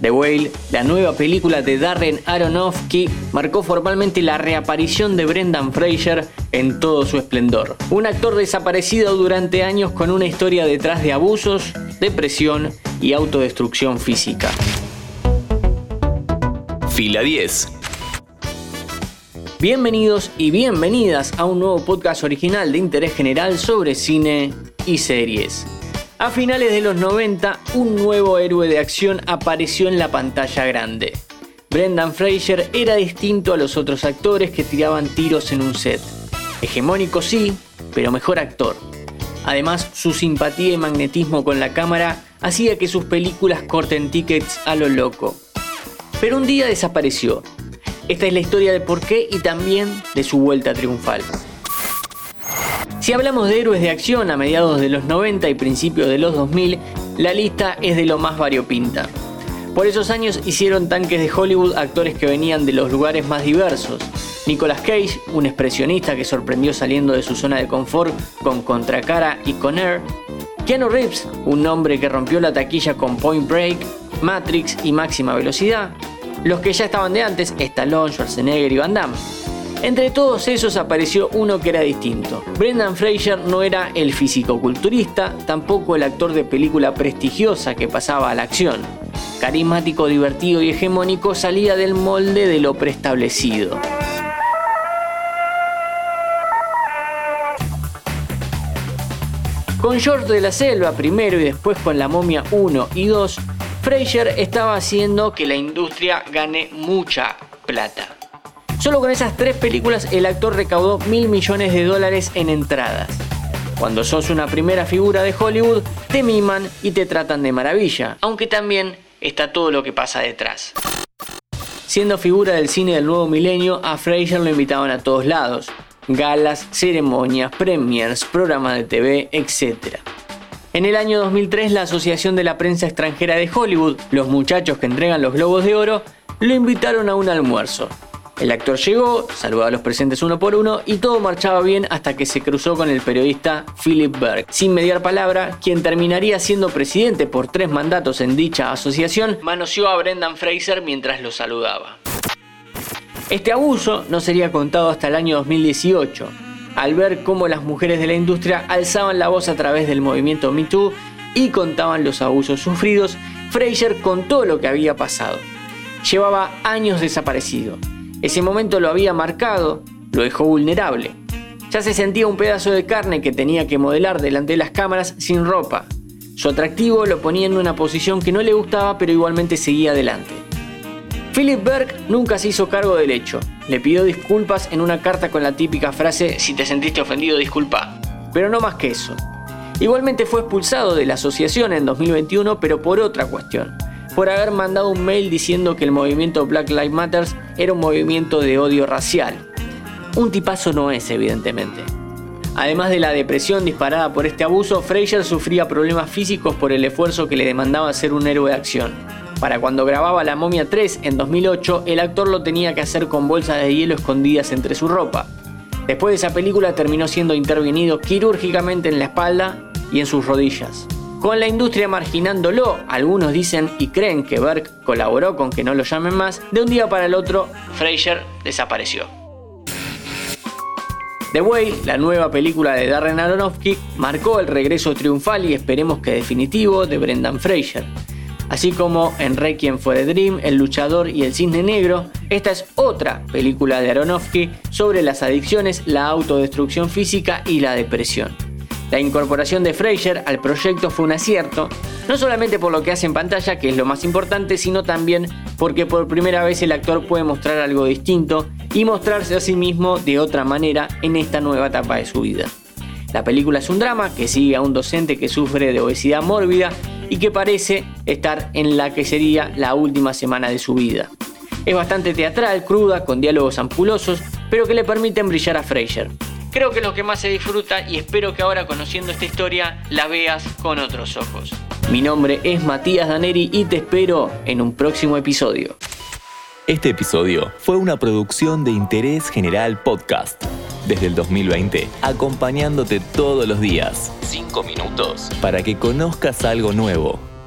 The Whale, la nueva película de Darren Aronofsky, marcó formalmente la reaparición de Brendan Fraser en todo su esplendor. Un actor desaparecido durante años con una historia detrás de abusos, depresión y autodestrucción física. Fila 10. Bienvenidos y bienvenidas a un nuevo podcast original de Interés General sobre cine y series. A finales de los 90, un nuevo héroe de acción apareció en la pantalla grande. Brendan Fraser era distinto a los otros actores que tiraban tiros en un set. Hegemónico sí, pero mejor actor. Además, su simpatía y magnetismo con la cámara hacía que sus películas corten tickets a lo loco. Pero un día desapareció. Esta es la historia de por qué y también de su vuelta triunfal. Si hablamos de héroes de acción a mediados de los 90 y principios de los 2000, la lista es de lo más variopinta. Por esos años hicieron tanques de Hollywood actores que venían de los lugares más diversos. Nicolas Cage, un expresionista que sorprendió saliendo de su zona de confort con Contracara y Con Air. Keanu Reeves, un hombre que rompió la taquilla con Point Break, Matrix y Máxima Velocidad. Los que ya estaban de antes, Stallone, Schwarzenegger y Van Damme. Entre todos esos apareció uno que era distinto. Brendan Fraser no era el fisicoculturista, tampoco el actor de película prestigiosa que pasaba a la acción. Carismático, divertido y hegemónico, salía del molde de lo preestablecido. Con George de la Selva primero y después con La Momia 1 y 2, Fraser estaba haciendo que la industria gane mucha plata. Solo con esas tres películas el actor recaudó $1.000 millones en entradas. Cuando sos una primera figura de Hollywood, te miman y te tratan de maravilla, aunque también está todo lo que pasa detrás. Siendo figura del cine del nuevo milenio, a Fraser lo invitaban a todos lados. Galas, ceremonias, premiers, programas de TV, etc. En el año 2003, la Asociación de la Prensa Extranjera de Hollywood, los muchachos que entregan los Globos de Oro, lo invitaron a un almuerzo. El actor llegó, saludó a los presentes uno por uno y todo marchaba bien hasta que se cruzó con el periodista Philip Berg, sin mediar palabra, quien terminaría siendo presidente por 3 mandatos en dicha asociación, manoseó a Brendan Fraser mientras lo saludaba. Este abuso no sería contado hasta el año 2018. Al ver cómo las mujeres de la industria alzaban la voz a través del movimiento Me Too y contaban los abusos sufridos, Fraser contó lo que había pasado. Llevaba años desaparecido. Ese momento lo había marcado, lo dejó vulnerable. Ya se sentía un pedazo de carne que tenía que modelar delante de las cámaras sin ropa. Su atractivo lo ponía en una posición que no le gustaba, pero igualmente seguía adelante. Philip Berg nunca se hizo cargo del hecho. Le pidió disculpas en una carta con la típica frase «Si te sentiste ofendido, disculpa». Pero no más que eso. Igualmente fue expulsado de la asociación en 2021, pero por otra cuestión. Por haber mandado un mail diciendo que el movimiento Black Lives Matter era un movimiento de odio racial. Un tipazo no es, evidentemente. Además de la depresión disparada por este abuso, Fraser sufría problemas físicos por el esfuerzo que le demandaba ser un héroe de acción. Para cuando grababa La Momia 3 en 2008, el actor lo tenía que hacer con bolsas de hielo escondidas entre su ropa. Después de esa película terminó siendo intervenido quirúrgicamente en la espalda y en sus rodillas. Con la industria marginándolo, algunos dicen y creen que Berg colaboró con que no lo llamen más, de un día para el otro, Fraser desapareció. The Whale, la nueva película de Darren Aronofsky, marcó el regreso triunfal y esperemos que definitivo de Brendan Fraser. Así como en Requiem for a Dream, El Luchador y El Cisne Negro, esta es otra película de Aronofsky sobre las adicciones, la autodestrucción física y la depresión. La incorporación de Fraser al proyecto fue un acierto, no solamente por lo que hace en pantalla, que es lo más importante, sino también porque por primera vez el actor puede mostrar algo distinto y mostrarse a sí mismo de otra manera en esta nueva etapa de su vida. La película es un drama que sigue a un docente que sufre de obesidad mórbida y que parece estar en la que sería la última semana de su vida. Es bastante teatral, cruda, con diálogos ampulosos, pero que le permiten brillar a Fraser. Creo que es lo que más se disfruta y espero que ahora, conociendo esta historia, la veas con otros ojos. Mi nombre es Matías Daneri y te espero en un próximo episodio. Este episodio fue una producción de Interés General Podcast. Desde el 2020, acompañándote todos los días, 5 minutos, para que conozcas algo nuevo.